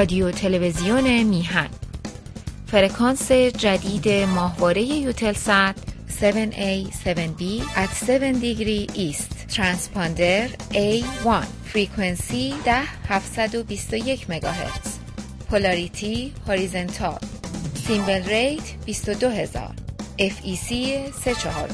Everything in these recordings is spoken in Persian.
رادیو تلویزیون میهن، فرکانس جدید ماهواره یوتلسات 7A 7B at 7 degree east ترانسپاندر A1 فرکانسی 10721 مگاهرتز، پولاریتی هوریزونتال، سیمبل ریت 22000، FEC 34.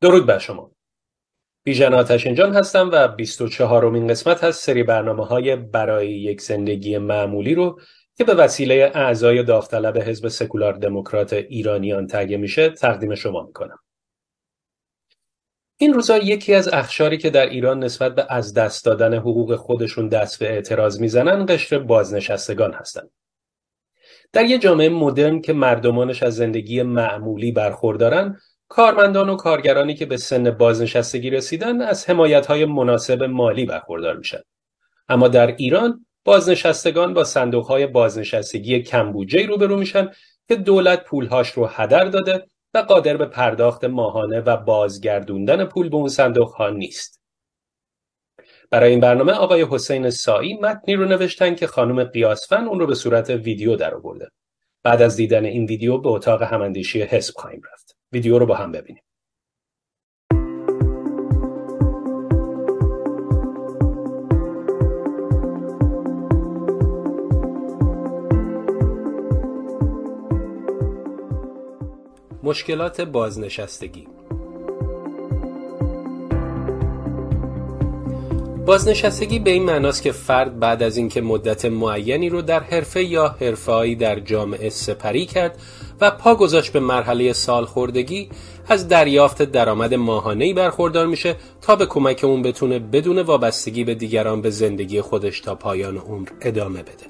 درود بر شما. بیژن آتشنجان هستم و 24مین قسمت از سری برنامه‌های برای یک زندگی معمولی رو که به وسیله اعضای داوطلب حزب سکولار دموکرات ایرانیان تهیه میشه تقدیم شما میکنم. این روزا یکی از اخشاری که در ایران نسبت به از دست دادن حقوق خودشون دست به اعتراض میزنن قشر بازنشستگان هستن. در یه جامعه مدرن که مردمانش از زندگی معمولی برخوردارن، کارمندان و کارگرانی که به سن بازنشستگی رسیدن از حمایت‌های مناسب مالی برخوردار میشن. اما در ایران بازنشستگان با صندوق‌های بازنشستگی کم بودجه روبرو میشن که دولت پولهاش رو هدر داده و قادر به پرداخت ماهانه و بازگردوندن پول به اون صندوق‌ها نیست. برای این برنامه آقای حسین سایی متنی رو نوشتن که خانم قیاسفن اون رو به صورت ویدیو درآورده. بعد از دیدن این ویدیو به اتاق هماندیشی حزب خواهیم رفت. ویدیو رو با هم ببینیم. مشکلات بازنشستگی. بازنشستگی به این معناست که فرد بعد از اینکه مدت معینی رو در حرفه یا حرفه‌ای در جامعه سپری کرد و پا گذاشت به مرحله سالخوردگی، از دریافت درآمد ماهانه‌ای برخوردار میشه تا به کمک اون بتونه بدون وابستگی به دیگران به زندگی خودش تا پایان عمر ادامه بده.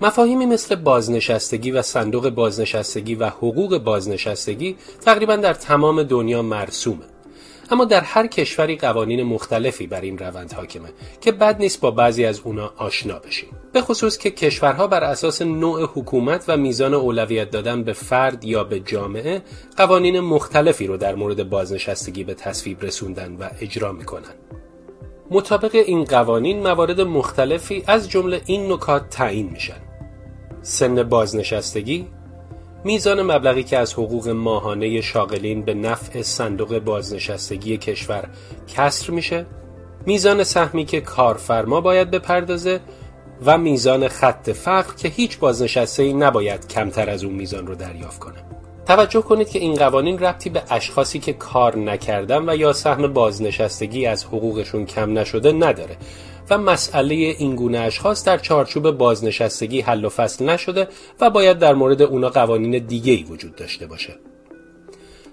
مفاهیمی مثل بازنشستگی و صندوق بازنشستگی و حقوق بازنشستگی تقریباً در تمام دنیا مرسومه. اما در هر کشوری قوانین مختلفی بر این روند حاکمه که بد نیست با بعضی از اونا آشنا بشیم، به خصوص که کشورها بر اساس نوع حکومت و میزان اولویت دادن به فرد یا به جامعه قوانین مختلفی رو در مورد بازنشستگی به تصویب رسوندن و اجرا میکنن. مطابق این قوانین موارد مختلفی از جمله این نکات تعیین میشن: سن بازنشستگی، میزان مبلغی که از حقوق ماهانه شاغلین به نفع صندوق بازنشستگی کشور کسر میشه، میزان سهمی که کارفرما باید بپردازه و میزان خط فقر که هیچ بازنشسته‌ای نباید کمتر از اون میزان رو دریافت کنه. توجه کنید که این قوانین ربطی به اشخاصی که کار نکردن و یا سهم بازنشستگی از حقوقشون کم نشده نداره و مسئله این گونه اشخاص در چارچوب بازنشستگی حل و فصل نشده و باید در مورد اونا قوانین دیگه‌ای وجود داشته باشه.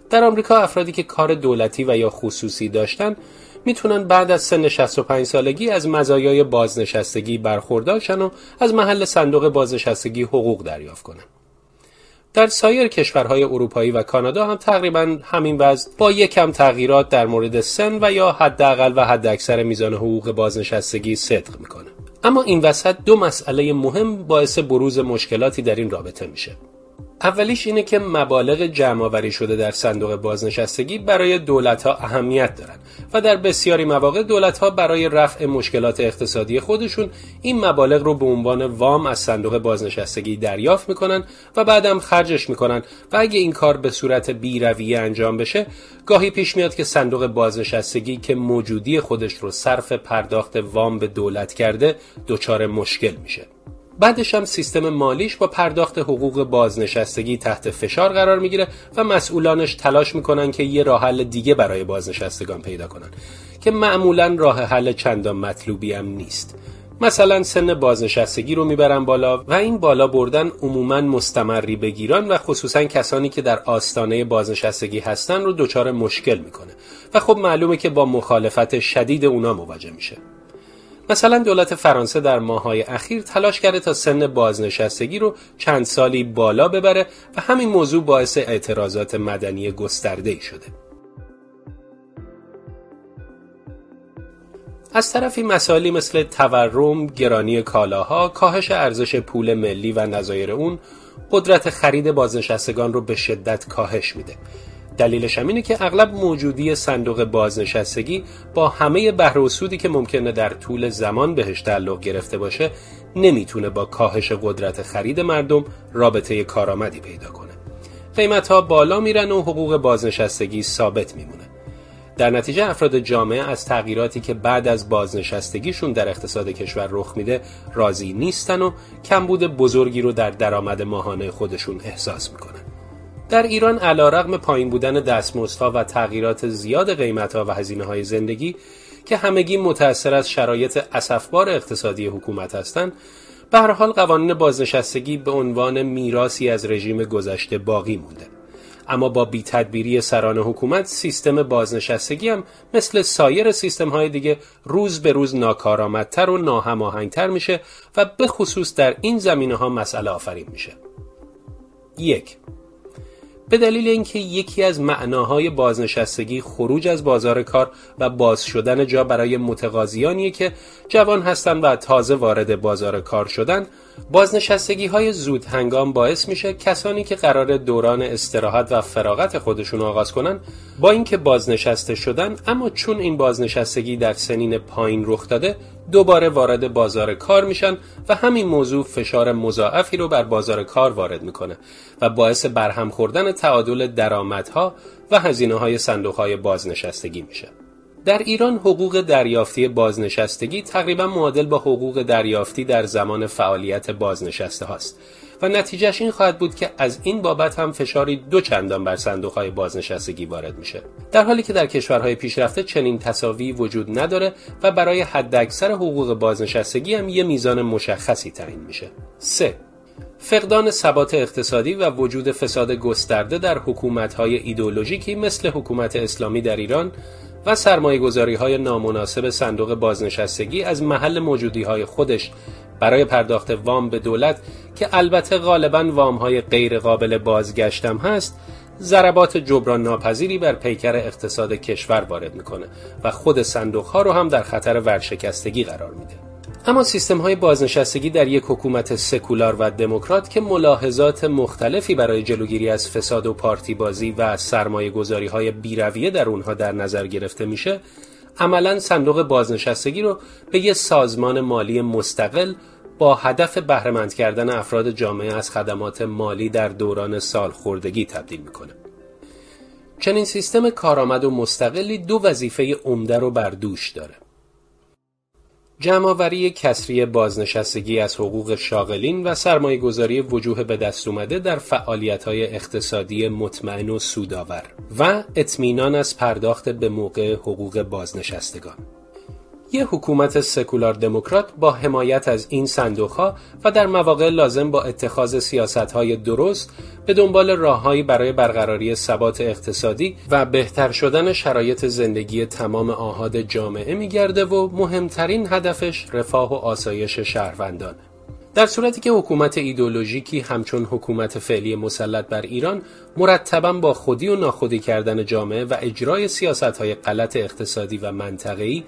در آمریکا افرادی که کار دولتی و یا خصوصی داشتن میتونن بعد از سن 65 سالگی از مزایای بازنشستگی برخوردار شن و از محل صندوق بازنشستگی حقوق دریافت کنن. در سایر کشورهای اروپایی و کانادا هم تقریباً همین وضع با یکم تغییرات در مورد سن و یا حداقل و حداکثر میزان حقوق بازنشستگی صدق میکنه. اما این وسط دو مسئله مهم باعث بروز مشکلاتی در این رابطه میشه. اولیش اینه که مبالغ جمع‌آوری شده در صندوق بازنشستگی برای دولت‌ها اهمیت دارن و در بسیاری مواقع دولت‌ها برای رفع مشکلات اقتصادی خودشون این مبالغ رو به عنوان وام از صندوق بازنشستگی دریافت میکنن و بعدم خرجش میکنن و اگه این کار به صورت بی‌رویه انجام بشه، گاهی پیش میاد که صندوق بازنشستگی که موجودی خودش رو صرف پرداخت وام به دولت کرده دچار مشکل میشه. بعدش هم سیستم مالیش با پرداخت حقوق بازنشستگی تحت فشار قرار میگیره و مسئولانش تلاش میکنن که یه راه حل دیگه برای بازنشستگان پیدا کنن که معمولا راه حل چندان مطلوبی هم نیست. مثلا سن بازنشستگی رو میبرن بالا و این بالا بردن عموما مستمری بگیران و خصوصا کسانی که در آستانه بازنشستگی هستن رو دچار مشکل میکنه و خب معلومه که با مخالفت شدید اونا مواجه میشه. مثلا دولت فرانسه در ماه‌های اخیر تلاش کرده تا سن بازنشستگی رو چند سالی بالا ببره و همین موضوع باعث اعتراضات مدنی گسترده‌ای شده. از طرفی مسائلی مثل تورم، گرانی کالاها، کاهش ارزش پول ملی و نظایر اون قدرت خرید بازنشستگان رو به شدت کاهش میده. دلیلش هم اینه که اغلب موجودی صندوق بازنشستگی با همه بهره و سودی که ممکنه در طول زمان بهش تعلق گرفته باشه نمیتونه با کاهش قدرت خرید مردم رابطه کارآمدی پیدا کنه. قیمت‌ها بالا میرن و حقوق بازنشستگی ثابت میمونه. در نتیجه افراد جامعه از تغییراتی که بعد از بازنشستگیشون در اقتصاد کشور رخ میده راضی نیستن و کمبود بزرگی رو در درآمد ماهانه خودشون احساس میکنن. در ایران علیرغم پایین بودن دستمزدها و تغییرات زیاد قیمتها و هزینه‌های زندگی که همگی متأثر از شرایط اسفبار اقتصادی حکومت هستند، به هر حال قوانین بازنشستگی به عنوان میراثی از رژیم گذشته باقی مونده. اما با بی‌تدبیری سران حکومت سیستم بازنشستگی هم مثل سایر سیستم‌های دیگه روز به روز ناکارآمدتر و ناهماهنگتر میشه و به خصوص در این زمینه‌ها مسئله آفرین میشه. 1. به دلیل اینکه یکی از معناهای بازنشستگی خروج از بازار کار و باز شدن جا برای متقاضیانی که جوان هستند و تازه وارد بازار کار شدن، بازنشستگی‌های زود هنگام باعث میشه کسانی که قرار دوران استراحت و فراغت خودشون آغاز کنن با اینکه بازنشسته شدن اما چون این بازنشستگی در سنین پایین رخ داده دوباره وارد بازار کار میشن و همین موضوع فشار مضاعفی رو بر بازار کار وارد میکنه و باعث برهم خوردن تعادل درآمدها و هزینه‌های صندوق‌های بازنشستگی میشه. در ایران حقوق دریافتی بازنشستگی تقریبا معادل با حقوق دریافتی در زمان فعالیت بازنشسته هاست و نتیجهش این خواهد بود که از این بابت هم فشاری دو چندان بر صندوق‌های بازنشستگی وارد میشه، در حالی که در کشورهای پیشرفته چنین تساوی وجود نداره و برای حداکثر حقوق بازنشستگی هم یه میزان مشخصی تعیین میشه. 3. فقدان ثبات اقتصادی و وجود فساد گسترده در حکومت‌های ایدئولوژیکی مثل حکومت اسلامی در ایران و سرمایه‌گذاری‌های نامناسب صندوق بازنشستگی از محل موجودی‌های خودش برای پرداخت وام به دولت که البته غالباً وام‌های غیر قابل بازگشت هم هست، ضربات جبران ناپذیری بر پیکر اقتصاد کشور وارد می‌کنه و خود صندوق‌ها رو هم در خطر ورشکستگی قرار میده. اما سیستم‌های بازنشستگی در یک حکومت سکولار و دموکرات که ملاحظات مختلفی برای جلوگیری از فساد و پارتی بازی و سرمایه‌گذاری‌های بی‌رویه در اونها در نظر گرفته میشه، عملاً صندوق بازنشستگی رو به یک سازمان مالی مستقل با هدف بهره‌مند کردن افراد جامعه از خدمات مالی در دوران سالخوردگی تبدیل می‌کنه. چنین سیستم کارآمد و مستقلی دو وظیفه عمده رو بر دوش داره: جمع‌آوری کسری بازنشستگی از حقوق شاغلین و سرمایه‌گذاری وجوه به دست اومده در فعالیت‌های اقتصادی مطمئن و سودآور و اطمینان از پرداخت به موقع حقوق بازنشستگان. یک حکومت سکولار دموکرات با حمایت از این صندوق‌ها و در مواقع لازم با اتخاذ سیاست‌های درست به دنبال راه‌هایی برای برقراری ثبات اقتصادی و بهتر شدن شرایط زندگی تمام آحاد جامعه می‌گرده و مهمترین هدفش رفاه و آسایش شهروندانه. در صورتی که حکومت ایدئولوژیکی همچون حکومت فعلی مسلط بر ایران مرتباً با خودی و ناخودی کردن جامعه و اجرای سیاست‌های غلط اقتصادی و منطقه‌ای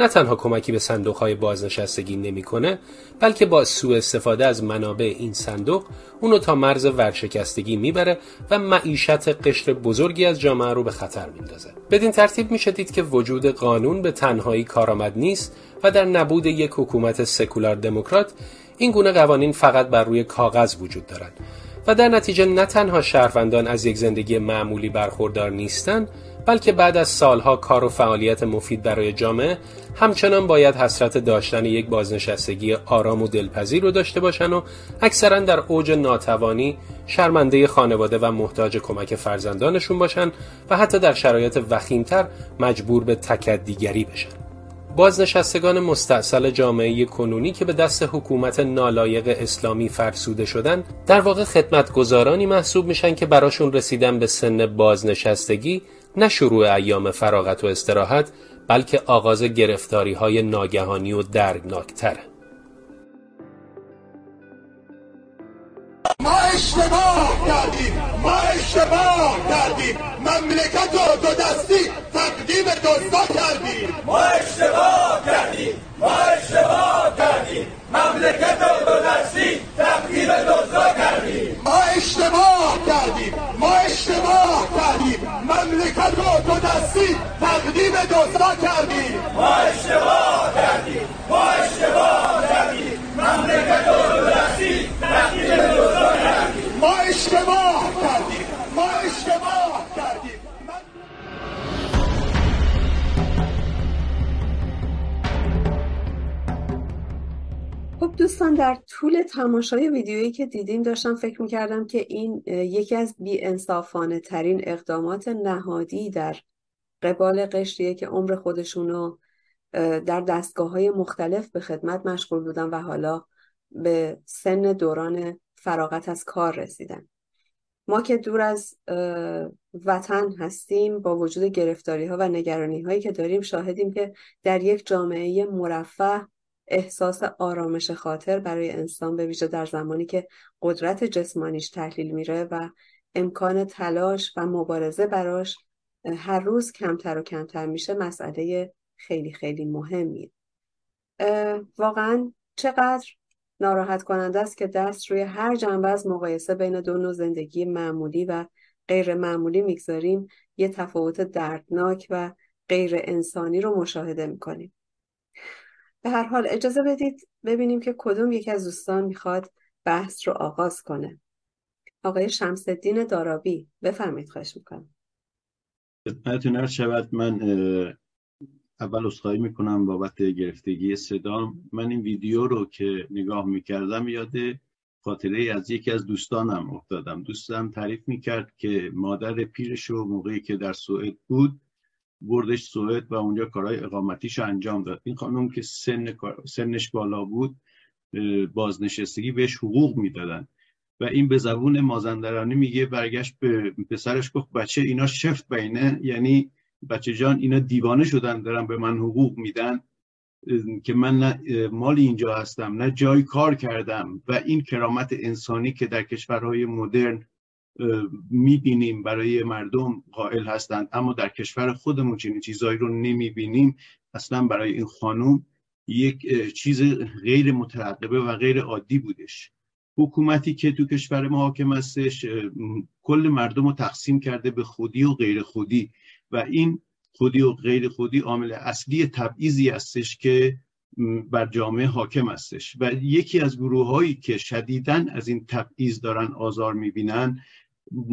نه تنها کمکی به صندوق‌های بازنشستگی نمی‌کنه، بلکه با سوء استفاده از منابع این صندوق اونو تا مرز ورشکستگی میبره و معیشت قشر بزرگی از جامعه رو به خطر میندازه. بدین ترتیب میشه دید که وجود قانون به تنهایی کارآمد نیست و در نبود یک حکومت سکولار دموکرات این گونه قوانین فقط بر روی کاغذ وجود دارن و در نتیجه نه تنها شهروندان از یک زندگی معمولی برخوردار نیستن، بلکه بعد از سالها کار و فعالیت مفید برای جامعه همچنان باید حسرت داشتن یک بازنشستگی آرام و دلپذیر رو داشته باشن و اکثرا در اوج ناتوانی شرمنده خانواده و محتاج کمک فرزندانشون باشن و حتی در شرایط وخیمتر مجبور به تکدیگری بشن. بازنشستگان مستاصل جامعه کنونی که به دست حکومت نالایق اسلامی فرسوده شدن در واقع خدمتگزارانی محسوب میشن که براشون رسیدن به سن بازنشستگی نه شروع ایام فراغت و استراحت بلکه آغاز گرفتاری‌های ناگهانی و دردناک‌تره. ما اشتباه کردیم. مملکت رو دو دستی تقدیم دزدا کردیم. ما اشتباه کردیم. مملکت رو دو دستی تقدیم دزدا کردیم. ما اشتباه کردیم. مملکت رو دو دستی تقدیم دزدا کردیم. ما اشتباه کردیم. مملکت رو دو دستی تقدیم دزدا کردیم. ما اشتباه کردیم. خب دوستان، در طول تماشای ویدیویی که دیدیم داشتم فکر می‌کردم که این یکی از بی‌انصافانه ترین اقدامات نهادی در قبال قشریه که عمر خودشونو در دستگاه‌های مختلف به خدمت مشغول بودن و حالا به سن دوران فراغت از کار رسیدن. ما که دور از وطن هستیم، با وجود گرفتاری‌ها و نگرانی‌هایی که داریم، شاهدیم که در یک جامعه مرفه احساس آرامش خاطر برای انسان، به ویژه در زمانی که قدرت جسمانیش تحلیل میره و امکان تلاش و مبارزه براش هر روز کمتر و کمتر میشه، مسئله خیلی خیلی مهمیه. واقعا چقدر ناراحت کننده است که دست روی هر جنبه از مقایسه بین دو نوع زندگی معمولی و غیر معمولی میگذاریم، یه تفاوت دردناک و غیر انسانی رو مشاهده میکنیم. به هر حال اجازه بدید ببینیم که کدوم یکی از دوستان میخواد بحث رو آغاز کنه. آقای شمس‌الدین دارابی، بفرمایید. خواهش میکنم. خدمتتون عرض شود. من اول عذرخواهی میکنم بابت گرفتگی صدام. من این ویدیو رو که نگاه میکردم یاد خاطره از یکی از دوستانم افتادم. دوستم تعریف میکرد که مادر پیرش رو موقعی که در سوئد بود بردش سوئد و اونجا کارهای اقامتیش انجام داد. این خانم که سنش بالا بود، بازنشستگی بهش حقوق میدادن و این به زبون مازندرانی میگه، برگشت به پسرش گفت بچه اینا شفت بینه، یعنی بچه جان اینا دیوانه شدن دارن به من حقوق میدن که من نه مال اینجا هستم نه جای کار کردم. و این کرامت انسانی که در کشورهای مدرن میبینیم برای مردم قائل هستند، اما در کشور خودمون چنین چیزایی رو نمیبینیم. اصلا برای این خانم یک چیز غیر مترقبه و غیر عادی بودش. حکومتی که تو کشور ما حاکم هستش کل مردم رو تقسیم کرده به خودی و غیر خودی و این خودی و غیر خودی عامل اصلی تبعیضی هستش که بر جامعه حاکم هستش. و یکی از گروه‌هایی که شدیداً از این تبعیض دارن آزار می‌بینن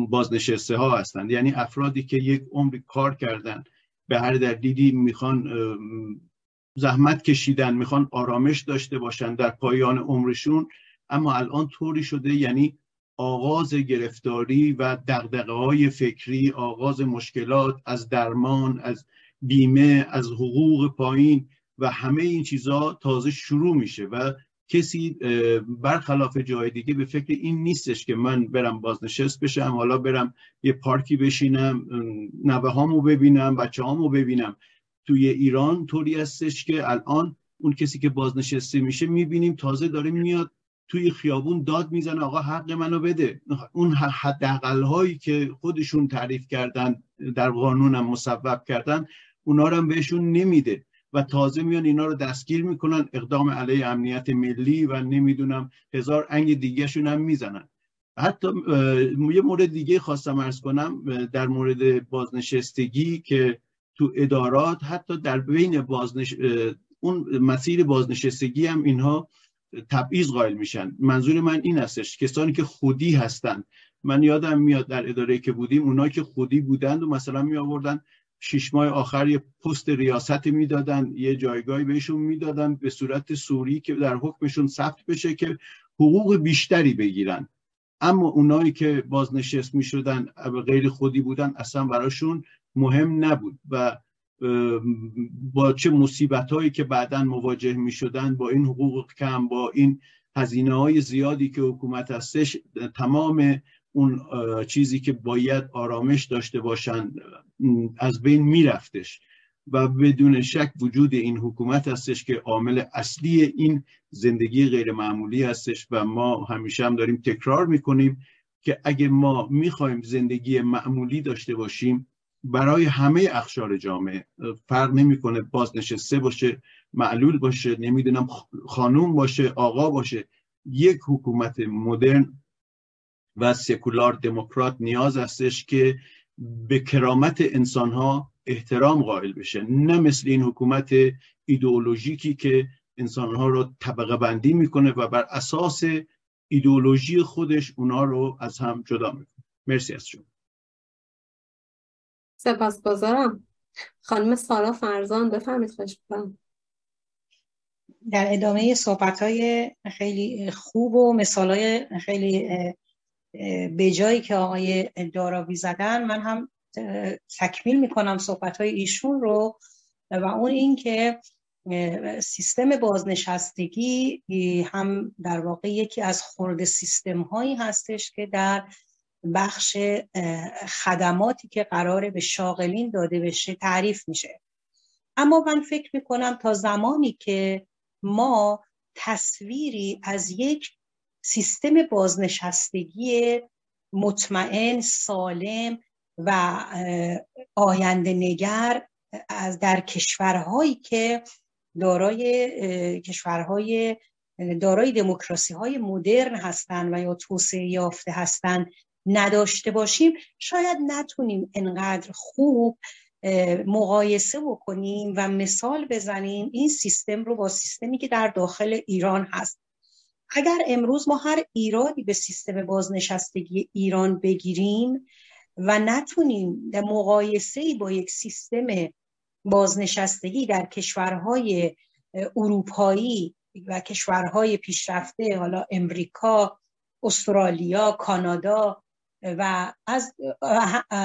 بازنشسته ها هستند، یعنی افرادی که یک عمر کار کردن، به هر دلیلی میخوان زحمت کشیدن، میخوان آرامش داشته باشن در پایان عمرشون، اما الان طوری شده، یعنی آغاز گرفتاری و دغدغه‌های فکری، آغاز مشکلات از درمان، از بیمه، از حقوق پایین و همه این چیزها تازه شروع میشه و کسی برخلاف جای دیگه به فکر این نیستش که من برم بازنشست بشم، حالا برم یه پارکی بشینم، نوه‌هامو ببینم، بچه‌هامو ببینم. توی ایران طوری هستش که الان اون کسی که بازنشسته میشه میبینیم تازه داره میاد توی خیابون داد میزنه آقا حق منو بده. اون حداقل هایی که خودشون تعریف کردن، در قانونم مصوب کردن، اونا رو هم بهشون نمیده و تازه میان اینا رو دستگیر میکنن، اقدام علیه امنیت ملی و نمیدونم هزار انگ دیگه شون هم میزنن. حتی یه مورد دیگه خواستم عرض کنم در مورد بازنشستگی که تو ادارات، حتی در بین اون مسیر بازنشستگی هم اینها تبعیض قائل میشن. منظور من این هستش کسانی که خودی هستن. من یادم میاد در اداره که بودیم اونایی که خودی بودند و مثلا می آوردن 6 ماه آخر یه پست ریاست میدادن، یه جایگاهی بهشون میدادن به صورت سوری که در حکمشون ثبت بشه که حقوق بیشتری بگیرن. اما اونایی که بازنشست میشدن غیر خودی بودن اصلا براشون مهم نبود و با چه مصیبت‌هایی که بعداً مواجه میشدن، با این حقوق کم، با این هزینه‌های زیادی که حکومت هستش، تمام اون چیزی که باید آرامش داشته باشن از بین میرفتش و بدون شک وجود این حکومت هستش که عامل اصلی این زندگی غیر معمولی هستش. و ما همیشه هم داریم تکرار میکنیم که اگه ما میخوایم زندگی معمولی داشته باشیم برای همه اقشار جامعه، فرق نمیکنه بازنشسته باشه، معلول باشه، نمیدونم خانوم باشه، آقا باشه، یک حکومت مدرن و سکولار دموکرات نیاز هستش که به کرامت انسانها احترام قائل بشه، نه مثل این حکومت ایدئولوژیکی که انسانها رو طبقه بندی میکنه و بر اساس ایدئولوژی خودش اونها رو از هم جدا میکنه. مرسی از شما. سپاسگزارم. خانم سارا فرزان بفرمایید. خوش بودم. در ادامه صحبت‌های خیلی خوب و مثال‌های خیلی به جایی که آقای داراوی زدن، من هم تکمیل میکنم صحبت‌های ایشون رو و اون این که سیستم بازنشستگی هم در واقع یکی از خرد سیستم‌هایی هستش که در بخش خدماتی که قراره به شاغلین داده بشه تعریف میشه. اما من فکر میکنم تا زمانی که ما تصویری از یک سیستم بازنشستگی مطمئن، سالم و آینده نگر از در کشورهایی که دارای دموکراسی های مدرن هستند و یا توسعه یافته هستند نداشته باشیم، شاید نتونیم انقدر خوب مقایسه بکنیم و مثال بزنیم این سیستم رو با سیستمی که در داخل ایران هست. اگر امروز ما هر ایرادی به سیستم بازنشستگی ایران بگیریم و نتونیم در مقایسه‌ای با یک سیستم بازنشستگی در کشورهای اروپایی و کشورهای پیشرفته، حالا امریکا، استرالیا، کانادا و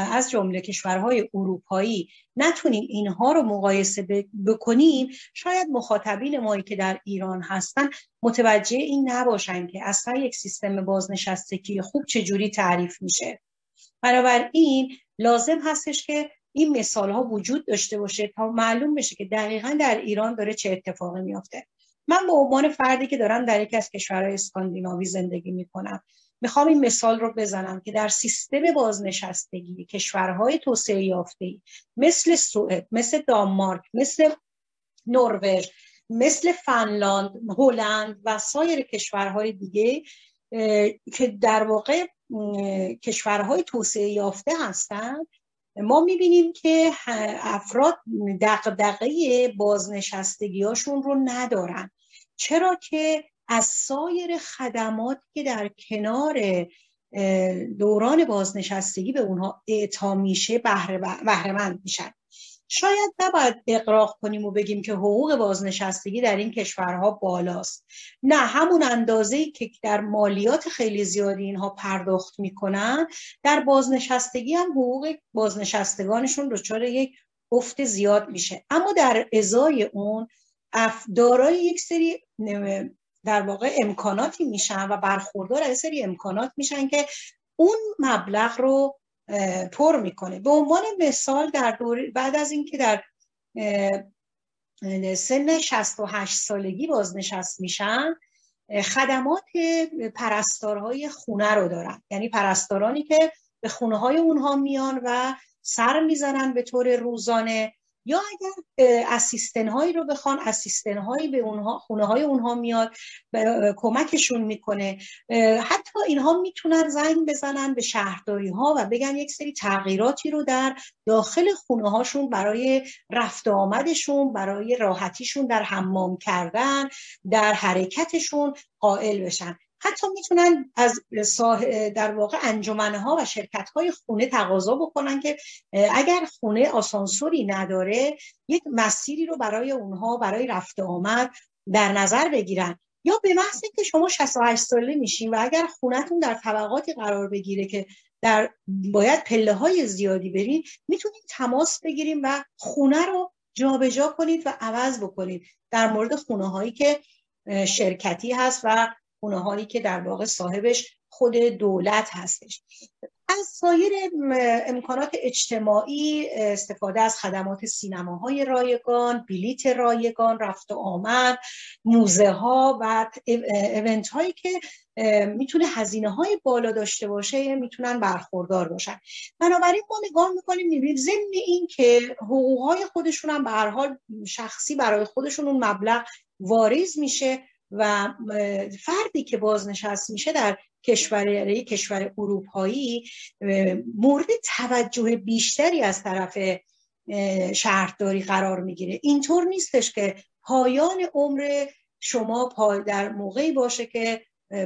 از جمله کشورهای اروپایی نتونیم اینها رو مقایسه بکنیم، شاید مخاطبین ما که در ایران هستن متوجه این نباشن که اصلا یک سیستم بازنشستگی خوب چجوری تعریف میشه. بنابراین لازم هستش که این مثالها وجود داشته باشه تا معلوم بشه که دقیقاً در ایران داره چه اتفاقی میافته. من به عنوان فردی که دارم در یکی از کشورهای اسکاندیناوی زندگی میکنم میخوام این مثال رو بزنم که در سیستم بازنشستگی کشورهای توسعه یافته‌ای مثل سوئد، مثل دانمارک، مثل نروژ، مثل فنلاند، هلند و سایر کشورهای دیگه که در واقع کشورهای توسعه یافته هستند، ما میبینیم که افراد دغدغه بازنشستگی‌هاشون رو ندارن، چرا که از سایر خدماتی که در کنار دوران بازنشستگی به اونها اعطا میشه بهره‌مند میشن. شاید نباید اغراق کنیم و بگیم که حقوق بازنشستگی در این کشورها بالاست، نه، همون اندازه‌ای که در مالیات خیلی زیادی اینها پرداخت میکنن در بازنشستگی هم حقوق بازنشستگانشون دچار یک افت زیاد میشه. اما در ازای اون دارای یک سری در واقع امکاناتی میشن و برخوردار از سری امکانات میشن که اون مبلغ رو پر میکنه. به عنوان مثال در دوره بعد از اینکه در سن 68 سالگی بازنشست میشن، خدمات پرستارهای خونه رو دارن، یعنی پرستارانی که به خونه های اونها میان و سر میزنن به طور روزانه، یا اگر اسیستن هایی رو بخوان اسیستن هایی به اونها خونه های اونها میاد کمکشون میکنه. حتی اینها میتونن زنگ بزنن به شهرداری ها و بگن یک سری تغییراتی رو در داخل خونه هاشون برای رفت آمدشون، برای راحتیشون در حمام کردن، در حرکتشون قائل بشن. حتی میتونن از در واقع انجمنها و شرکت‌های خونه تقاضا بکنن که اگر خونه آسانسوری نداره یک مسیری رو برای اونها برای رفت آمد در نظر بگیرن، یا به محض اینکه شما 68 ساله میشین و اگر خونتون در طبقاتی قرار بگیره که در باید پله‌های زیادی برین، میتونین تماس بگیریم و خونه رو جابجا کنید و عوض بکنید در مورد خونه‌هایی که شرکتی هست و خونه‌هایی که در واقع صاحبش خود دولت هستش. از سایر امکانات اجتماعی استفاده از خدمات سینماهای رایگان، بلیت رایگان، رفت و آمد، موزه ها و ایونت هایی که میتونه هزینه های بالا داشته باشه میتونن برخوردار باشن. بنابراین ما نگاه میکنیم میبینیم ضمن این که حقوق های خودشون هم به هر حال شخصی برای خودشون اون مبلغ واریز میشه و فردی که بازنشست میشه در کشور اروپایی مورد توجه بیشتری از طرف شهرداری قرار میگیره. اینطور نیستش که پایان عمر شما در موقعی باشه که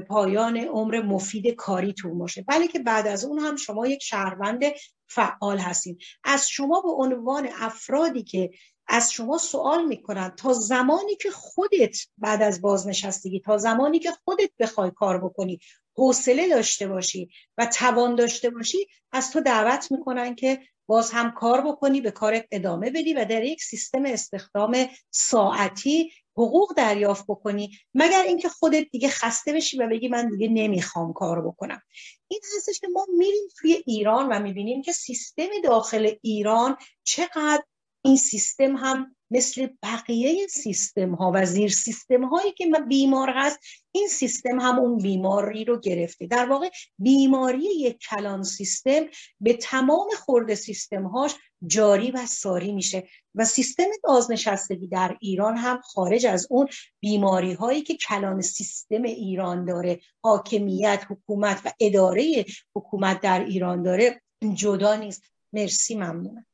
پایان عمر مفید کاریتون باشه، بلکه بعد از اون هم شما یک شهروند فعال هستین. از شما به عنوان افرادی که از شما سوال میکنن تا زمانی که خودت بعد از بازنشستگی، تا زمانی که خودت بخوای کار بکنی، حوصله داشته باشی و توان داشته باشی، از تو دعوت میکنن که باز هم کار بکنی، به کارت ادامه بدی و در یک سیستم استخدام ساعتی حقوق دریافت بکنی، مگر اینکه خودت دیگه خسته بشی و بگی من دیگه نمیخوام کار بکنم. این هستش که ما میریم توی ایران و میبینیم که سیستم داخل ایران چقدر این سیستم هم مثل بقیه سیستم ها و زیر سیستم هایی که بیمار هست، این سیستم هم اون بیماری رو گرفته. در واقع بیماری یک کلان سیستم به تمام خرد سیستم هاش جاری و ساری میشه و سیستم بازنشستگی در ایران هم خارج از اون بیماری هایی که کلان سیستم ایران داره، حاکمیت، حکومت و اداره حکومت در ایران داره، جدا نیست. مرسی، ممنونم.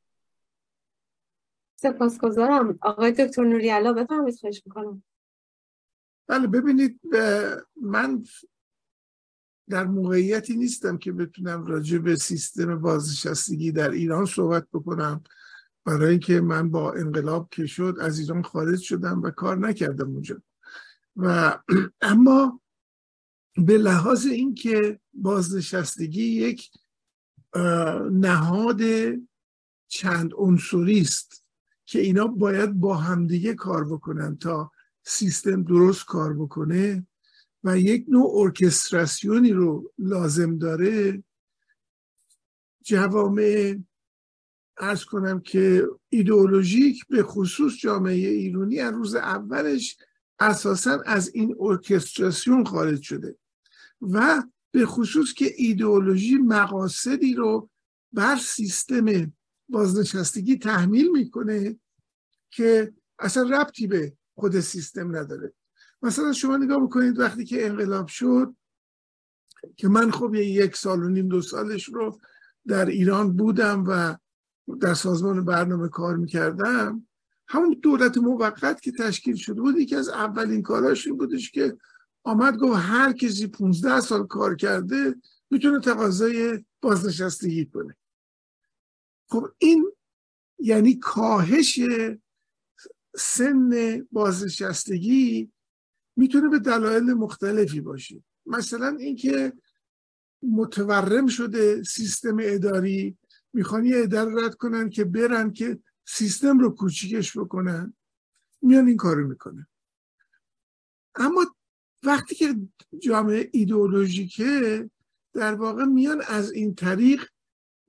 سپاسگزارم. آقای دکتر نوری علا بفرمایید. خواهش میکنم. بله، ببینید من در موقعیتی نیستم که بتونم راجع به سیستم بازنشستگی در ایران صحبت بکنم، برای اینکه من با انقلاب که شد از ایران خارج شدم و کار نکردم اونجا. و اما به لحاظ اینکه بازنشستگی یک نهاد چند عنصری است که اینا باید با همدیگه کار بکنن تا سیستم درست کار بکنه و یک نوع ارکستراسیونی رو لازم داره، جوامع عرض کنم که ایدئولوژیک، به خصوص جامعه ایرانی، از روز اولش اساساً از این ارکستراسیون خارج شده و به خصوص که ایدئولوژی مقاصدی رو بر سیستم بازنشستگی تحمیل میکنه که اصلا ربطی به خود سیستم نداره. مثلا شما نگاه بکنید وقتی که انقلاب شد، که من خب یک سال و نیم دو سالش رو در ایران بودم و در سازمان برنامه کار میکردم، همون دولت موقت که تشکیل شده بود یکی از اولین کاراش این بودش که آمد گفت هر کسی 15 سال کار کرده میتونه تقاضای بازنشستگی کنه. خب این یعنی کاهش سن بازنشستگی میتونه به دلایل مختلفی باشه، مثلا اینکه متورم شده سیستم اداری، میخوان یه اداره رد کنن که برن که سیستم رو کوچیکش بکنن، میان این کارو میکنن. اما وقتی که جامعه ایدئولوژیکه، در واقع میان از این طریق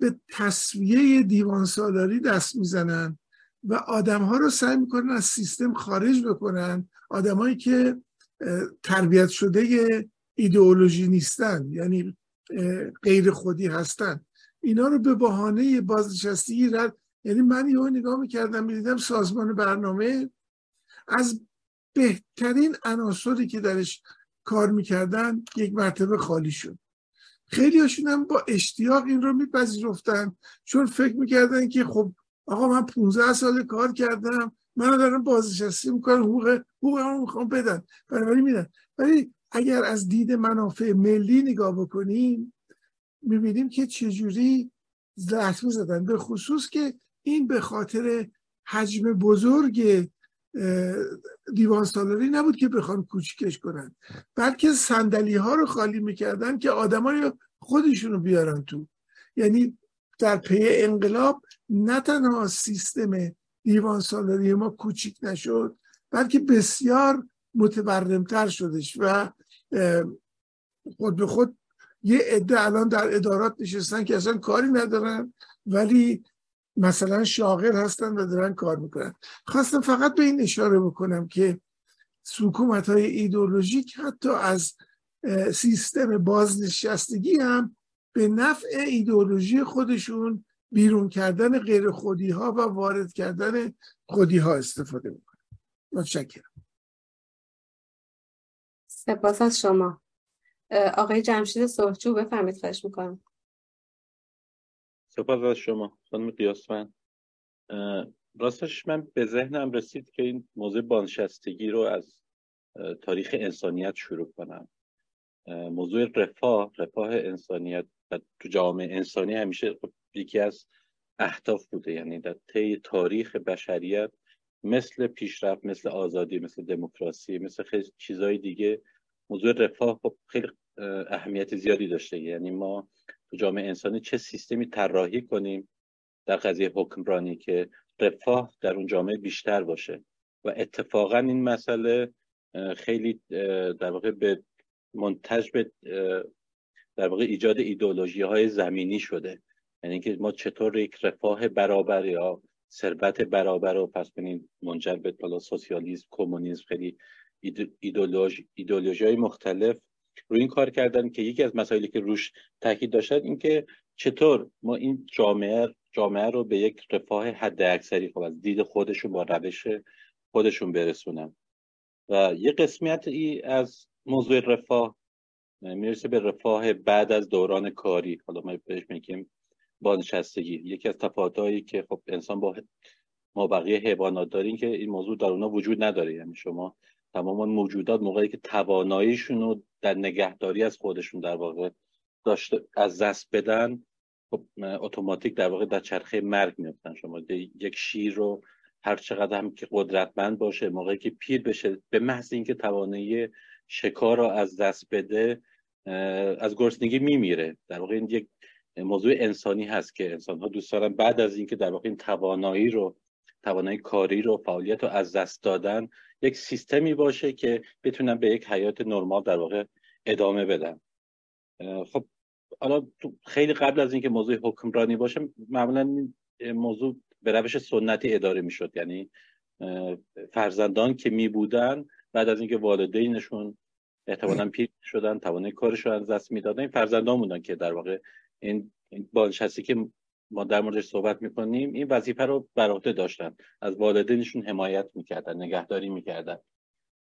به تصفیه دیوانسالاری دست میزنن و آدمها رو سعی میکنن از سیستم خارج بکنن، آدمایی که تربیت شده ایدئولوژی نیستن، یعنی غیر خودی هستن، اینا رو به بهانه بازنشستگی رد. یعنی من یهو نگاه میکردم میدیدم سازمان برنامه از بهترین عناصری که درش کار میکردن یک مرتبه خالی شد. خیلی هاشون هم با اشتیاق این رو میپذیرفتن، چون فکر میکردن که خب آقا من 15 سال کار کردم، من دارم بازنشستگی میکنم، حقوقم رو میخوام بدن، بنابراین میدن. ولی اگر از دید منافع ملی نگاه بکنیم می‌بینیم که چجوری لطمه زدن، به خصوص که این به خاطر حجم بزرگ دیوان سالاری نبود که بخوان کوچیکش کنن، بلکه صندلی‌ها رو خالی می‌کردن که آدمای خودشون رو بیارن تو. یعنی در پی انقلاب نه تنها سیستم دیوان سالاری ما کوچیک نشد، بلکه بسیار متورم‌تر شدش و خود به خود یه عده الان در ادارات نشستن که اصلا کاری ندارن ولی مثلا شاغل هستن و دارن کار میکنن. خواستم فقط به این اشاره بکنم که حکومت‌های ایدئولوژیک حتی از سیستم بازنشستگی هم به نفع ایدئولوژی خودشون بیرون کردن غیر خودی ها و وارد کردن خودی ها استفاده میکنن. متشکرم. سپاس از شما. آقای جمشید ساهجو بفرمایید، خواهش میکنم. سپاس از شما خانم قیاسفن. راستش من به ذهنم رسید که این موضوع بازنشستگی رو از تاریخ انسانیت شروع کنم. موضوع رفاه انسانیت تو جامعه انسانی همیشه یکی از اهداف بوده، یعنی در طی تاریخ بشریت مثل پیشرفت، مثل آزادی، مثل دموکراسی، مثل خیلی چیزهای دیگه موضوع رفاه خیلی اهمیت زیادی داشته. یعنی ما تو جامعه انسانی چه سیستمی طراحی کنیم در قضیه حکمرانی که رفاه در اون جامعه بیشتر باشه و اتفاقا این مسئله خیلی در واقع به منتج به در واقع ایجاد ایدئولوژی‌های زمینی شده، یعنی که ما چطور یک رفاه برابر یا ثروت برابر رو پس ببینید منجر به بالا سوسیالیسم، کمونیسم، خیلی ایدئولوژی‌های مختلف رو این کار کردن که یکی از مسائلی که روش تاکید داشتن این که چطور ما این جامعه رو به یک رفاه حداکثری خب از دید خودشون با روش خودشون برسونن و یه قسمتی از موضوع رفاه میرسه به رفاه بعد از دوران کاری، حالا ما بهش میگیم بازنشستگی. یکی از تفاوتایی که خب انسان با ما بقیه حیوانات داریم که این موضوع در اونا وجود نداره، یعنی شما تمام موجودات موقعی که تواناییشون رو در نگهداری از خودشون در واقع داشته از دست بدن خب اتوماتیک در واقع در چرخه مرگ میافتن. شما یک شیر رو هر چقدر هم که قدرتمند باشه موقعی که پیر بشه به محض اینکه توانایی شکار رو از دست بده از گرسنگی میمیره. در واقع این یک موضوع انسانی هست که انسان‌ها دوست دارن بعد از اینکه در واقع این توانایی کاری رو، فعالیت رو از دست دادن، یک سیستمی باشه که بتونن به یک حیات نرمال در واقع ادامه بدن. خب حالا خیلی قبل از اینکه موضوع حکمرانی باشه معمولا این موضوع به روش سنتی اداره میشد، یعنی فرزندان که میبودن بعد از اینکه والدینشون احتمالاً پیر شدن، توانایی کارشون از دست میدادن، این فرزندان بودن که در واقع این بازنشستی که ما در موردش صحبت میکنیم این وظیفه رو بر عهده داشتن، از والدینشون حمایت میکردن، نگهداری میکردن.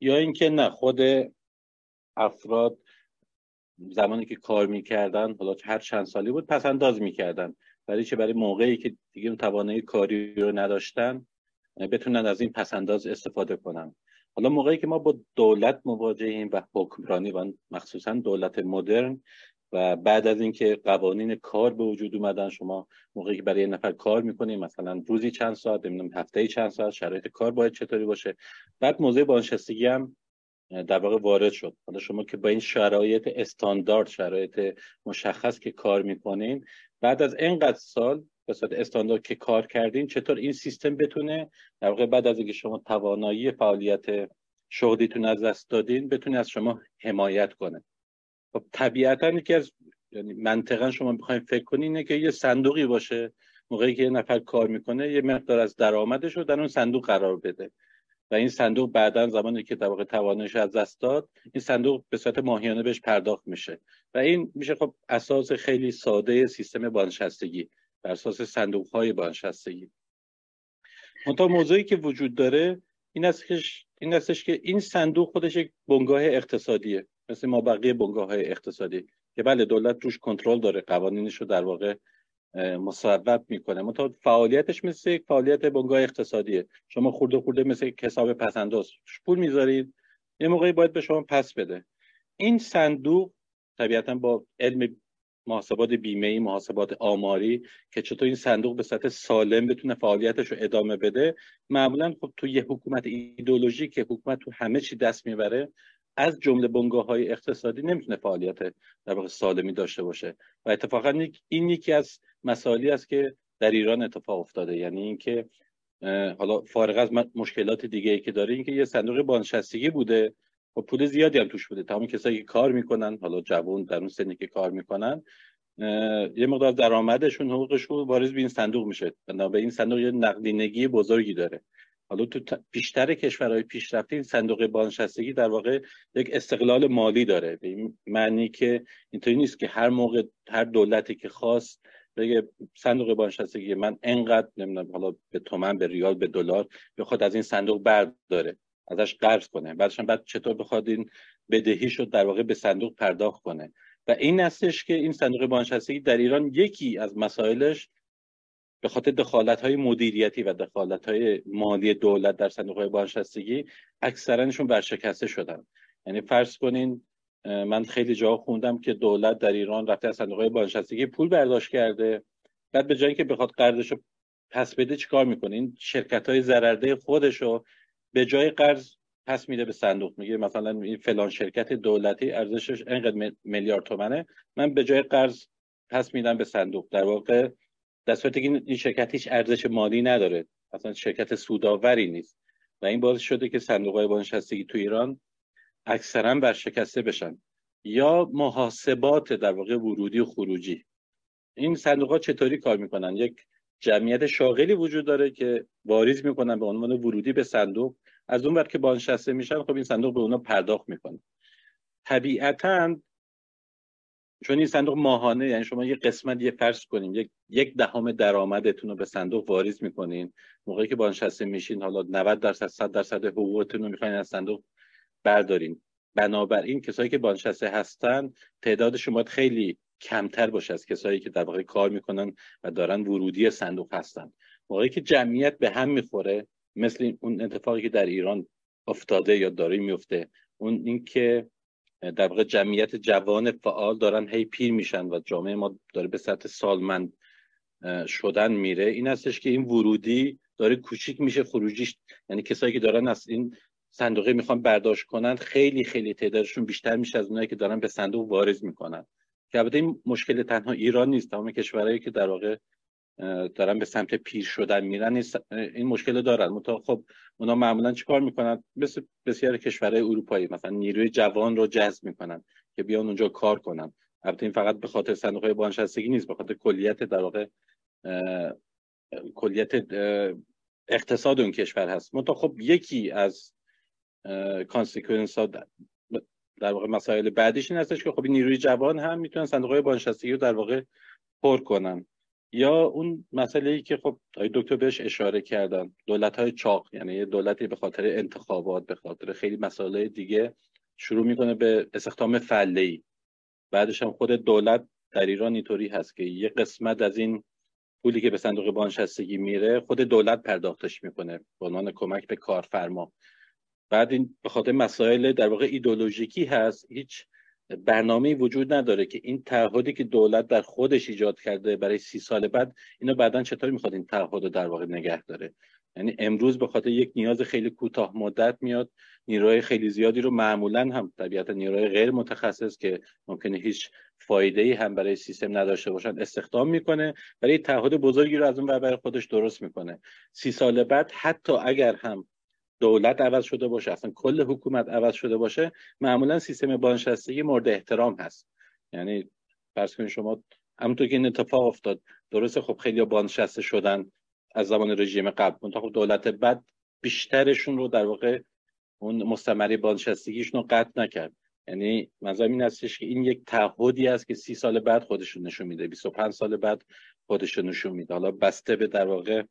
یا اینکه نه، خود افراد زمانی که کار میکردن حالا هر چند سالی بود پس انداز میکردن برای چه؟ برای موقعی که دیگه اون توانایی کاری رو نداشتن بتونن از این پس انداز استفاده کنن. حالا موقعی که ما با دولت مواجهیم و حکمرانی و مخصوصا دولت مدرن و بعد از اینکه قوانین کار به وجود اومدن، شما موقعی که برای یه نفر کار میکنید مثلا روزی چند ساعت، نمیدونم هفته‌ای چند ساعت، شرایط کار باید چطوری باشه. بعد موضوع بازنشستگی هم در واقع وارد شد. حالا شما که با این شرایط استاندارد، شرایط مشخص که کار میکنین، بعد از اینقدر سال به صورت استاندارد که کار کردین، چطور این سیستم بتونه در واقع بعد از اینکه شما توانایی فعالیت شغلیتون از دست دادین بتونه از شما حمایت کنه. خب طبیعتاً یکی از، یعنی منطقاً شما بخواید فکر کنین اینه که یه صندوقی باشه، موقعی که یه نفر کار میکنه یه مقدار از درآمدش رو در اون صندوق قرار بده و این صندوق بعداً زمانی که در واقع توانایی‌اش از دست داد این صندوق به صورت ماهیانه بهش پرداخت میشه و این میشه خب اساس خیلی ساده سیستم بازنشستگی بر اساس صندوق‌های بازنشستگی. منتها موضوعی که وجود داره این هستش که این صندوق خودش یک بنگاه اقتصادیه، مثل ما بقیه بنگاه‌های اقتصادی که بله دولت روش کنترل داره، قوانینش رو در واقع مصوب میکنه، منتها فعالیتش مثل یک فعالیت بنگاه اقتصادیه. شما خورده خورده مثل حساب پس‌انداز پول میذارید، یه موقعی باید به شما پس بده. این صندوق طبیعتاً با علم محاسبات بیمه‌ای، محاسبات آماری که چطور این صندوق به سطح سالم بتونه فعالیتش رو ادامه بده، معمولاً خب تو یه حکومت ایدئولوژیک که حکومت تو همه چی دست میبره، از جمله بنگاه‌های اقتصادی نمیتونه فعالیت در واقع سالمی داشته باشه و اتفاقاً این یکی از مسائلی است که در ایران اتفاق افتاده. یعنی اینکه حالا فارغ از مشکلات دیگه‌ای که داره، اینکه یه صندوق بازنشستگی بوده و پول زیادی هم توش بوده، تمام کسایی که کار میکنن، حالا جوان در اون سنی که کار میکنن، یه مقدار درآمدشون، حقوقشون وارد به این صندوق میشه. بنابراین این صندوق یه نقدینگی بزرگی داره. حالا تو بیشتر کشورهای پیشرفته این صندوق بازنشستگی در واقع یک استقلال مالی داره، به این معنی که اینطوری نیست که هر موقع هر دولتی که خواست بگه صندوق بازنشستگی من انقدر، نمیدونم حالا به تومن، به ریال، به دلار، بخواد از این صندوق برداره، ازش قرض کنه، بعد چطور بخواد این بدهیشو در واقع به صندوق پرداخت کنه. و این هستش که این صندوق بازنشستگی در ایران یکی از مسائلش به خاطر دخالت‌های مدیریتی و دخالت‌های مالی دولت در صندوق‌های بازنشستگی اکثرانشون برشکسته شدن. یعنی فرض کنین، من خیلی جا خوندم که دولت در ایران رفته از صندوق‌های بازنشستگی پول برداشت کرده، بعد به جای اینکه بخواد قرضشو پس بده چیکار می‌کنه؟ این شرکت‌های ضررده خودشو به جای قرض پس میده به صندوق، میگه مثلا این فلان شرکت دولتی ارزشش اینقدر میلیارد تومنه، من به جای قرض پس میدم به صندوق. در واقع در صورتی که این شرکت هیچ ارزش مالی نداره، مثلا شرکت سودآوری نیست، و این باعث شده که صندوق‌های بازنشستگی تو ایران اکثرا برشکسته بشن. یا محاسبات در واقع ورودی و خروجی، این صندوق‌ها چطوری کار میکنن؟ یک جمعیت شاغلی وجود داره که واریز میکنن به عنوان ورودی به صندوق، از اون ور که بازنشسته میشن خب این صندوق به اونا پرداخت میکنه. طبیعتاً چون این صندوق ماهانه، یعنی شما یه قسمت، یه فرض کنیم یک دهم درآمدتون رو به صندوق واریز میکنین، موقعی که بازنشسته میشین حالا 90% 100% حقوقتون رو میخواین از صندوق بردارین. بنابراین کسایی که بازنشسته هستن تعدادشون باید خیلی کمتر باشه از کسایی که در واقع کار میکنن و دارن ورودی صندوق هستن. موقعی که جمعیت به هم میخوره، مثل اون اتفاقی که در ایران افتاده یا داره میفته، اون اینکه در واقع جمعیت جوان فعال دارن هی پیر میشن و جامعه ما داره به سمت سالمند شدن میره، این هستش که این ورودی داره کوچیک میشه، خروجیش، یعنی کسایی که دارن از این صندوقی میخوان برداشت کنن خیلی خیلی تعدادشون بیشتر میشه از اونایی که دارن به صندوق واریز میکنن. که البته این مشکل تنها ایران نیست، تمام کشورهایی که در واقع دارن به سمت پیر شدن میرن این مشکل دارن. منتها خب اونا معمولا چیکار میکنن؟ مثل بسیار کشورهای اروپایی مثلا نیروی جوان رو جذب میکنن که بیان اونجا کار کنن. البته این فقط به خاطر صندوق‌های بازنشستگی نیست، به خاطر کلیت در واقع کلیت اقتصاد اون کشور هست. منتها خب یکی از کانسیکوئنس ها در واقع مسائل بعدیش این هستش که خب نیروی جوان هم میتونن صندوق‌های بازنشستگی رو در واقع پر کنن. یا اون مسئله‌ای که خب دکتر بهش اشاره کردن، دولت‌های چاق، یعنی یه دولتی به خاطر انتخابات، به خاطر خیلی مسائل دیگه شروع میکنه به استخدام فله‌ای. بعدش هم خود دولت در ایران اینطوری هست که یه قسمت از این پولی که به صندوق بازنشستگی میره خود دولت پرداختش میکنه به عنوان کمک به کارفرما. بعد این به خاطر مسائل در واقع ایدئولوژیکی هست، هیچ برنامه‌ای وجود نداره که این تعهدی که دولت در خودش ایجاد کرده برای 30 سال بعد، اینو بعداً چطور می‌خواد این تعهد رو در واقع نگه داره. یعنی امروز به خاطر یک نیاز خیلی کوتاه مدت میاد نیروهای خیلی زیادی رو، معمولاً هم طبیعتاً نیروهای غیر متخصص که ممکنه هیچ فایده‌ای هم برای سیستم نداشته باشن، استخدام میکنه، برای تعهد بزرگی رو از اون برای خودش درست میکنه. 30 سال بعد حتی اگر هم دولت عوض شده باشه، اصلا کل حکومت عوض شده باشه، معمولا سیستم بازنشستگی مورد احترام هست. یعنی فرض کنید شما همونطور که این اتفاق افتاد، درسته خب خیلی بازنشسته شدن از زمان رژیم قبل، منتها خب دولت بعد بیشترشون رو در واقع اون مستمری بازنشستگیشون رو قطع نکرد. یعنی منظورم این هستش که این یک تعهدی است که 30 سال بعد خودشون نشون میده، 25 سال بعد خودشون نشون میده، حالا بسته به در واقع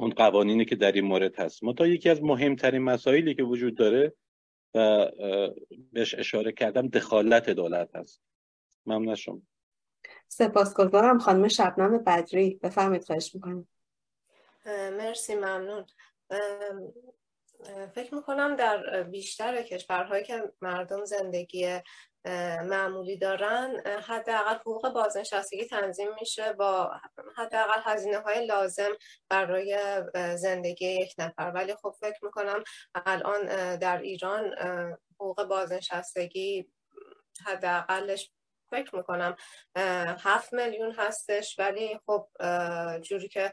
اون قوانینی که در این مورد هست. منتها یکی از مهمترین مسائلی که وجود داره و بهش اشاره کردم دخالت دولت هست. ممنون از شما. سپاسگزارم. خانم شبنم بدری بفرمایید. خواهش می‌کنم. مرسی، ممنون. فکر میکنم در بیشتر کشورهایی که مردم زندگی معمولی دارن حداقل حقوق بازنشستگی تنظیم میشه با حداقل هزینه های لازم برای زندگی یک نفر، ولی خب فکر میکنم الان در ایران حقوق بازنشستگی حداقلش فکر میکنم 7 میلیون هستش، ولی خب جوری که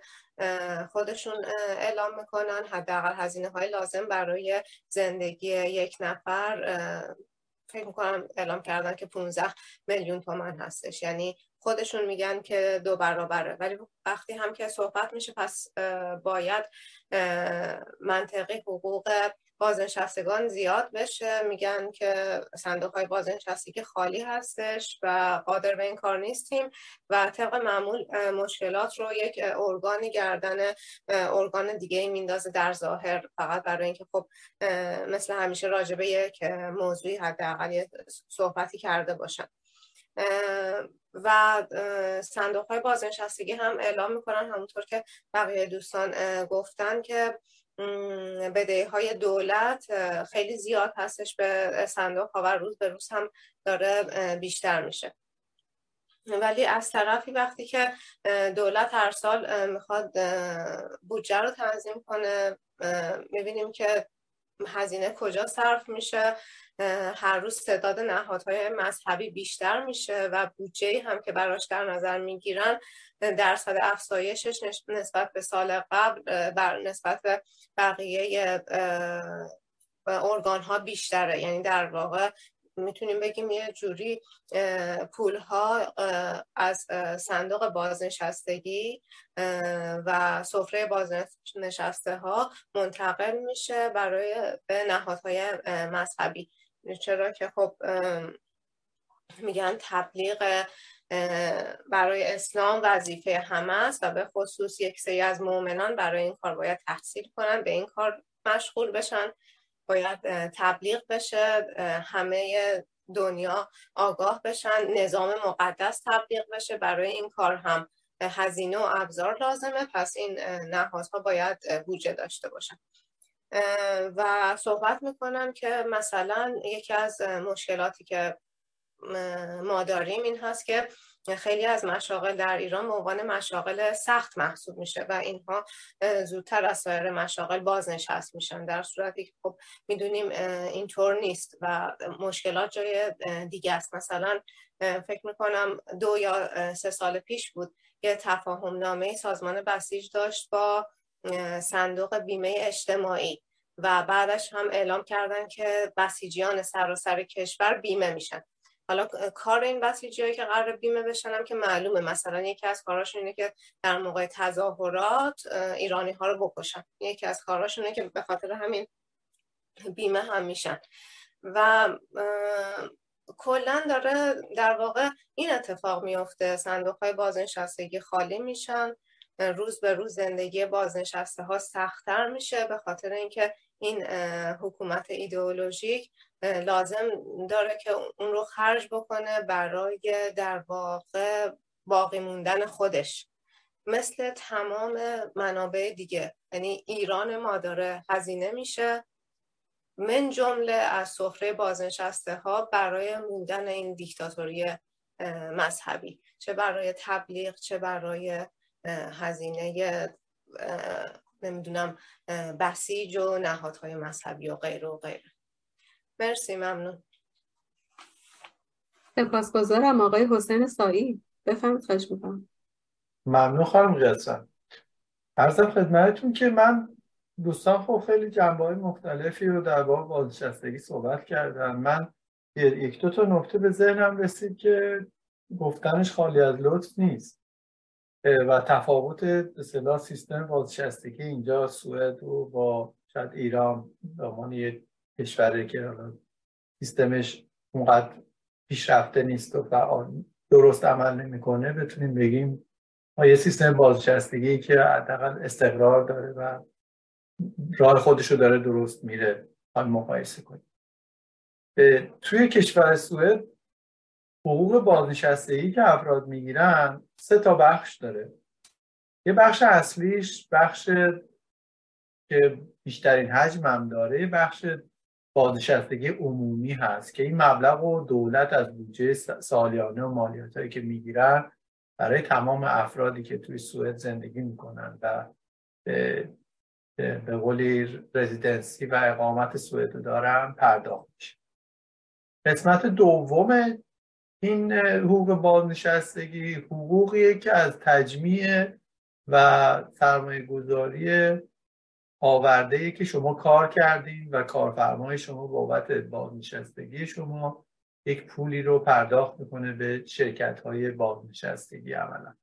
خودشون اعلام میکنن حداقل هزینه های لازم برای زندگی یک نفر فکر میکنم اعلام کردن که 15 میلیون تومان هستش، یعنی خودشون میگن که 2 برابره، ولی وقتی هم که صحبت میشه پس باید منطقی حقوق بازنشستگان زیاد بشه، میگن که صندوقهای بازنشستگی خالی هستش و قادر به این کار نیستیم و طبق معمول مشکلات رو یک ارگانی گردن ارگان دیگه میندازه در ظاهر، فقط برای اینکه خب مثل همیشه راجبه یک موضوعی حداقل صحبتی کرده باشن. و صندوقهای بازنشستگی هم اعلام میکنن همونطور که بقیه دوستان گفتن که بدهی‌های دولت خیلی زیاد هستش به صندوق‌ها و روز به روز هم داره بیشتر میشه، ولی از طرفی وقتی که دولت هر سال میخواد بودجه رو تنظیم کنه میبینیم که هزینه کجا صرف میشه، هر روز تعداد نهادهای مذهبی بیشتر میشه و بودجه هم که براش در نظر میگیرن درصد افزایشش نسبت به سال قبل نسبت به بقیه ارگان ها بیشتره، یعنی در واقع میتونیم بگیم یه جوری پول ها از صندوق بازنشستگی و سفره بازنشسته ها منتقل میشه برای نهادهای مذهبی، چرا که خب میگن تبلیغ برای اسلام وظیفه همه است و به خصوص یک سری از مؤمنان برای این کار باید تحصیل کنن، به این کار مشغول بشن، باید تبلیغ بشه، همه دنیا آگاه بشن، نظام مقدس تبلیغ بشه، برای این کار هم هزینه و ابزار لازمه، پس این نهادها باید بودجه داشته باشن. و صحبت میکنم که مثلا یکی از مشکلاتی که ما داریم این هست که خیلی از مشاغل در ایران به عنوان مشاغل سخت محسوب میشه و اینها زودتر از سایر مشاغل بازنشست میشن، در صورتی که خب میدونیم اینطور نیست و مشکلات جای دیگه است. مثلا فکر میکنم 2 یا 3 سال پیش بود یه تفاهم نامه سازمان بسیج داشت با صندوق بیمه اجتماعی و بعدش هم اعلام کردن که بسیجیان سراسر کشور بیمه میشن. حالا کار این بسیجی‌هایی که قرار بیمه بشنم که معلومه، مثلا یکی از کاراشون اینه که در موقع تظاهرات ایرانی‌ها رو بکشن، یکی از کاراشون اینه که به خاطر همین بیمه هم میشن و کلاً داره در واقع این اتفاق میفته، صندوق‌های بازنشستگی خالی میشن، روز به روز زندگی بازنشسته ها سخت‌تر میشه به خاطر اینکه این حکومت ایدئولوژیک لازم داره که اون رو خرج بکنه برای در واقع باقی موندن خودش، مثل تمام منابع دیگه، یعنی ایران ما داره هزینه میشه من جمله از سفره بازنشسته ها برای موندن این دیکتاتوری مذهبی، چه برای تبلیغ چه برای هزینه نمیدونم بسیج و نهادهای مذهبی و غیره و غیره. مرسی، ممنون. سپاسگزارم. آقای حسین سایی بفرمایید. خواهش می‌کنم. ممنون خانم مجسم. عرضم خدمتتون که من دوستان خب خیلی جنبه‌های مختلفی رو در باب بازنشستگی صحبت کردم، من یک دو تا نکته به ذهنم رسید که گفتنش خالی از لطف نیست و تفاوت اصطلاح سیستم بازنشستگی اینجا سوئد و با شاید ایران دامانی کشوری که حالا سیستمش اونقدر پیشرفته نیست و فعال درست عمل نمیکنه بتونیم بگیم ما یه سیستم بازنشستگی که حداقل استقرار داره و راه خودش رو داره درست میره حال مقایسه کنیم. توی کشور سوئد حقوق بازنشستگی که افراد میگیرن 3 تا بخش داره. یه بخش اصلیش بخش که بیشترین حجم هم داره بخش بازنشستگی عمومی هست که این مبلغ رو دولت از بودجه سالیانه و مالیاتایی که میگیرن برای تمام افرادی که توی سوئد زندگی میکنن و به قولی رزیدنسی و اقامت سوئد دارن پرداخت میشه. قسمت دوم این حقوق بازنشستگی حقوقیه که از تجمیع و سرمایه گذاری آورده‌ای که شما کار کردین و کارفرمای شما بابت بازنشستگی شما یک پولی رو پرداخت میکنه به شرکت‌های بازنشستگی عملا.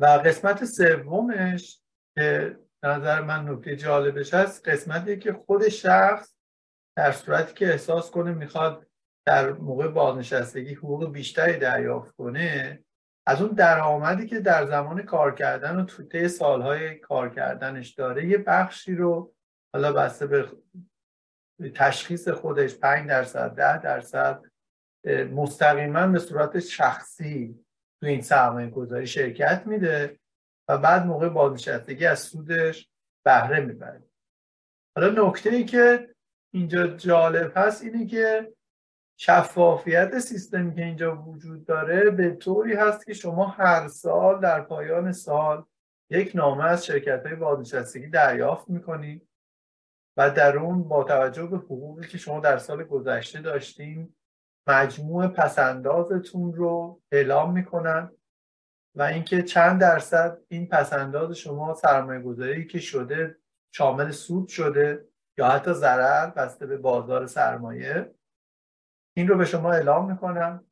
و قسمت سومش که به نظر من نکته جالبش هست قسمتی که خود شخص در صورتی که احساس کنه میخواد در موقع بازنشستگی حقوق بیشتری دریافت کنه از اون درآمدی که در زمان کار کردن و طی سالهای کار کردنش داره یه بخشی رو حالا بسته به تشخیص خودش 5% 10% مستقیما به صورت شخصی تو این سرمایه گذاری شرکت میده و بعد موقع بازنشستگی از سودش بهره میبره. حالا نکته‌ای که اینجا جالب هست اینه که شفافیت سیستمی که اینجا وجود داره به طوری هست که شما هر سال در پایان سال یک نامه از شرکت‌های بازنشستگی دریافت می‌کنید و در اون با توجه به حقوقی که شما در سال گذشته داشتین مجموع پسندازتون رو اعلام می‌کنن و اینکه چند درصد این پسنداز شما سرمایه‌گذاری که شده شامل سود شده یا حتی ضرر بسته به بازار سرمایه این رو به شما اعلام میکنن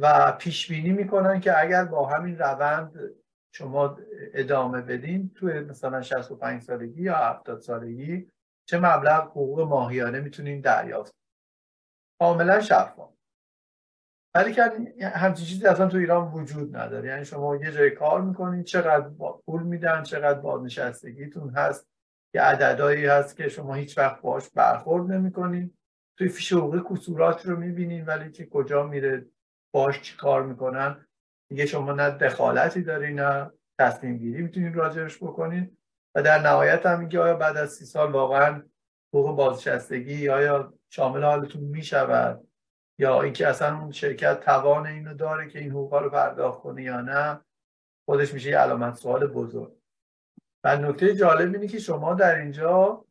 و پیش بینی میکنن که اگر با همین روند شما ادامه بدین توی مثلا 65 سالگی یا 70 سالگی چه مبلغ حقوق ماهیانه میتونین دریافت کنین. کاملا شفاف. ولی که همچین چیزی اصلا تو ایران وجود نداره. یعنی شما یه جای کار میکنین چقدر پول میدن، چقدر بازنشستگیتون هست، یه عددهایی هست که شما هیچ وقت باهاش برخورد نمیکنین. توی فیش حقوقی کسورات رو میبینین ولی که کجا میره باش چی کار میکنن دیگه شما نه دخالتی داری نه تصمیم گیری میتونین راجعش بکنین و در نهایت هم اینکه آیا بعد از 30 سال واقعا حقوق بازنشستگی آیا شامل حالتون میشود یا اینکه اصلا اون شرکت توان اینو داره که این حقوقا رو پرداخت کنه یا نه خودش میشه یه علامت سوال بزرگ. و نکته جالب اینه که شما در اینجا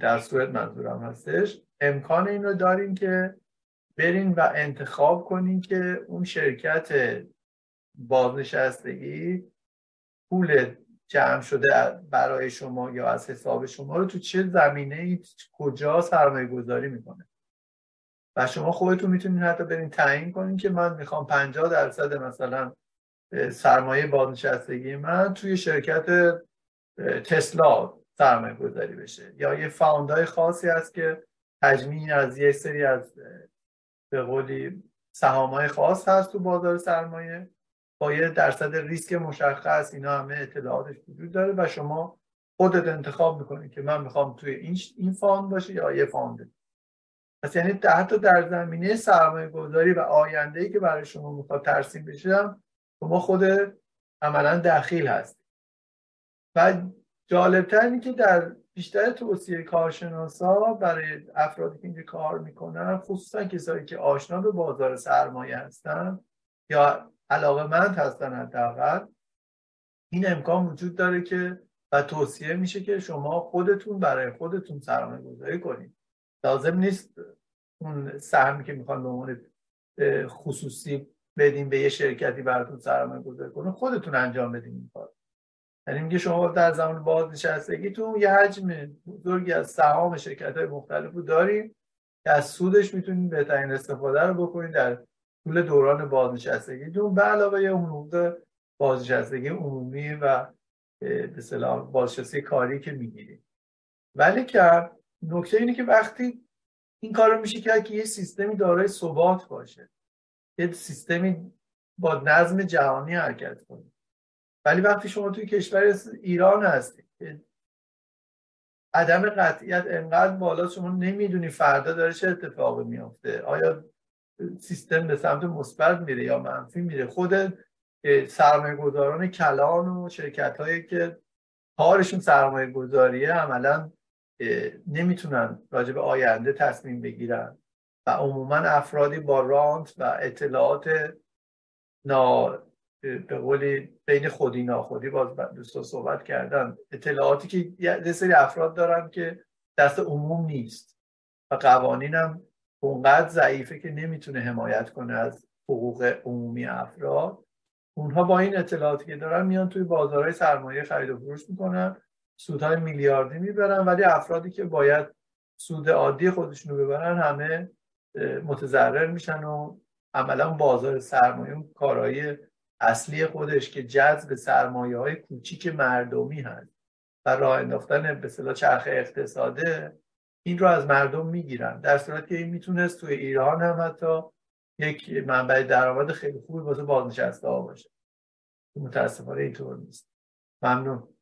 در سوئد منظورم هستش امکان این رو داریم که برین و انتخاب کنین که اون شرکت بازنشستگی پول جمع شده برای شما یا از حساب شما رو تو چه زمینه‌ای کجا سرمایه گذاری میکنه و شما خودتون میتونین حتی برین تعیین کنین که من میخوام 50% مثلا سرمایه بازنشستگی من توی شرکت تسلا سرمایه گذاری بشه یا یه فاندای خاصی هست که تجمیع از یک سری از به قولی سهام‌های خاص هست تو بازار سرمایه با یه درصد ریسک مشخص اینا همه اطلاعاتش وجود داره و شما خودت انتخاب می‌کنی که من می‌خوام توی این فاند باشه یا یه فاند. پس یعنی حتی در زمینه سرمایه‌گذاری و آینده‌ای که برای شما می‌خواد ترسیم بشه شما خود عملاً دخیل هست. و جالب‌تر اینه که در بیشتر توصیه کارشناسا برای افرادی که اینجا کار میکنن خصوصا کسایی که آشنا به بازار سرمایه هستن یا علاقه‌مند هستن حداقل این امکان وجود داره که و توصیه میشه که شما خودتون برای خودتون سرمایه گذاری کنید. لازم نیست اون سهمی که میخوان به عنوان خصوصی بدین به یه شرکتی براتون سرمایه گذاری کنه خودتون انجام بدین این کار. یعنی میگه شما در زمان بازنشستگیتون یه حجم بزرگی از سهام شرکت‌های مختلف رو دارین که از سودش میتونین بهترین استفاده رو بکنین در طول دوران بازنشستگیتون به علاوه یه حقوق بازنشستگی عمومی و به اصطلاح بازنشستگی کاری که میگیرین. ولی که نکته اینه که وقتی این کار رو میشه کرد که یه سیستمی دارای ثبات باشه یه سیستمی با نظم جهانی حرکت کنه. ولی وقتی شما توی کشور ایران هستید عدم قطعیت انقدر بالاست شما نمیدونی فردا داره چه اتفاقی میفته آیا سیستم به سمت مثبت میره یا منفی میره. خود سرمایه‌گذاران کلان و شرکت‌هایی که کارشون سرمایه گذاریه، عملا نمیتونن راجع به آینده تصمیم بگیرن و عموما افرادی با رانت و اطلاعات به قولی بین خودی ناخودی، باز دوستا صحبت کردن، اطلاعاتی که یه سری افراد دارن که دست عموم نیست و قوانینم اونقدر ضعیفه که نمیتونه حمایت کنه از حقوق عمومی افراد. اونها با این اطلاعاتی که دارن میان توی بازارهای سرمایه خرید و فروش میکنن، سودهای میلیاردی میبرن، ولی افرادی که باید سود عادی خودشونو ببرن همه متضرر میشن و عملا بازار سرمایه کارایی اصلی خودش که جذب سرمایه‌های کوچیک مردمی هست و راه انداختن به اصطلاح چرخ اقتصاده، این رو از مردم میگیرن، در صورتی که این میتونست توی ایران هم حتی یک منبع درآمد خیلی خوبی واسه بازنشسته‌ها باشه. متاسفانه اینطور نیست. ممنون.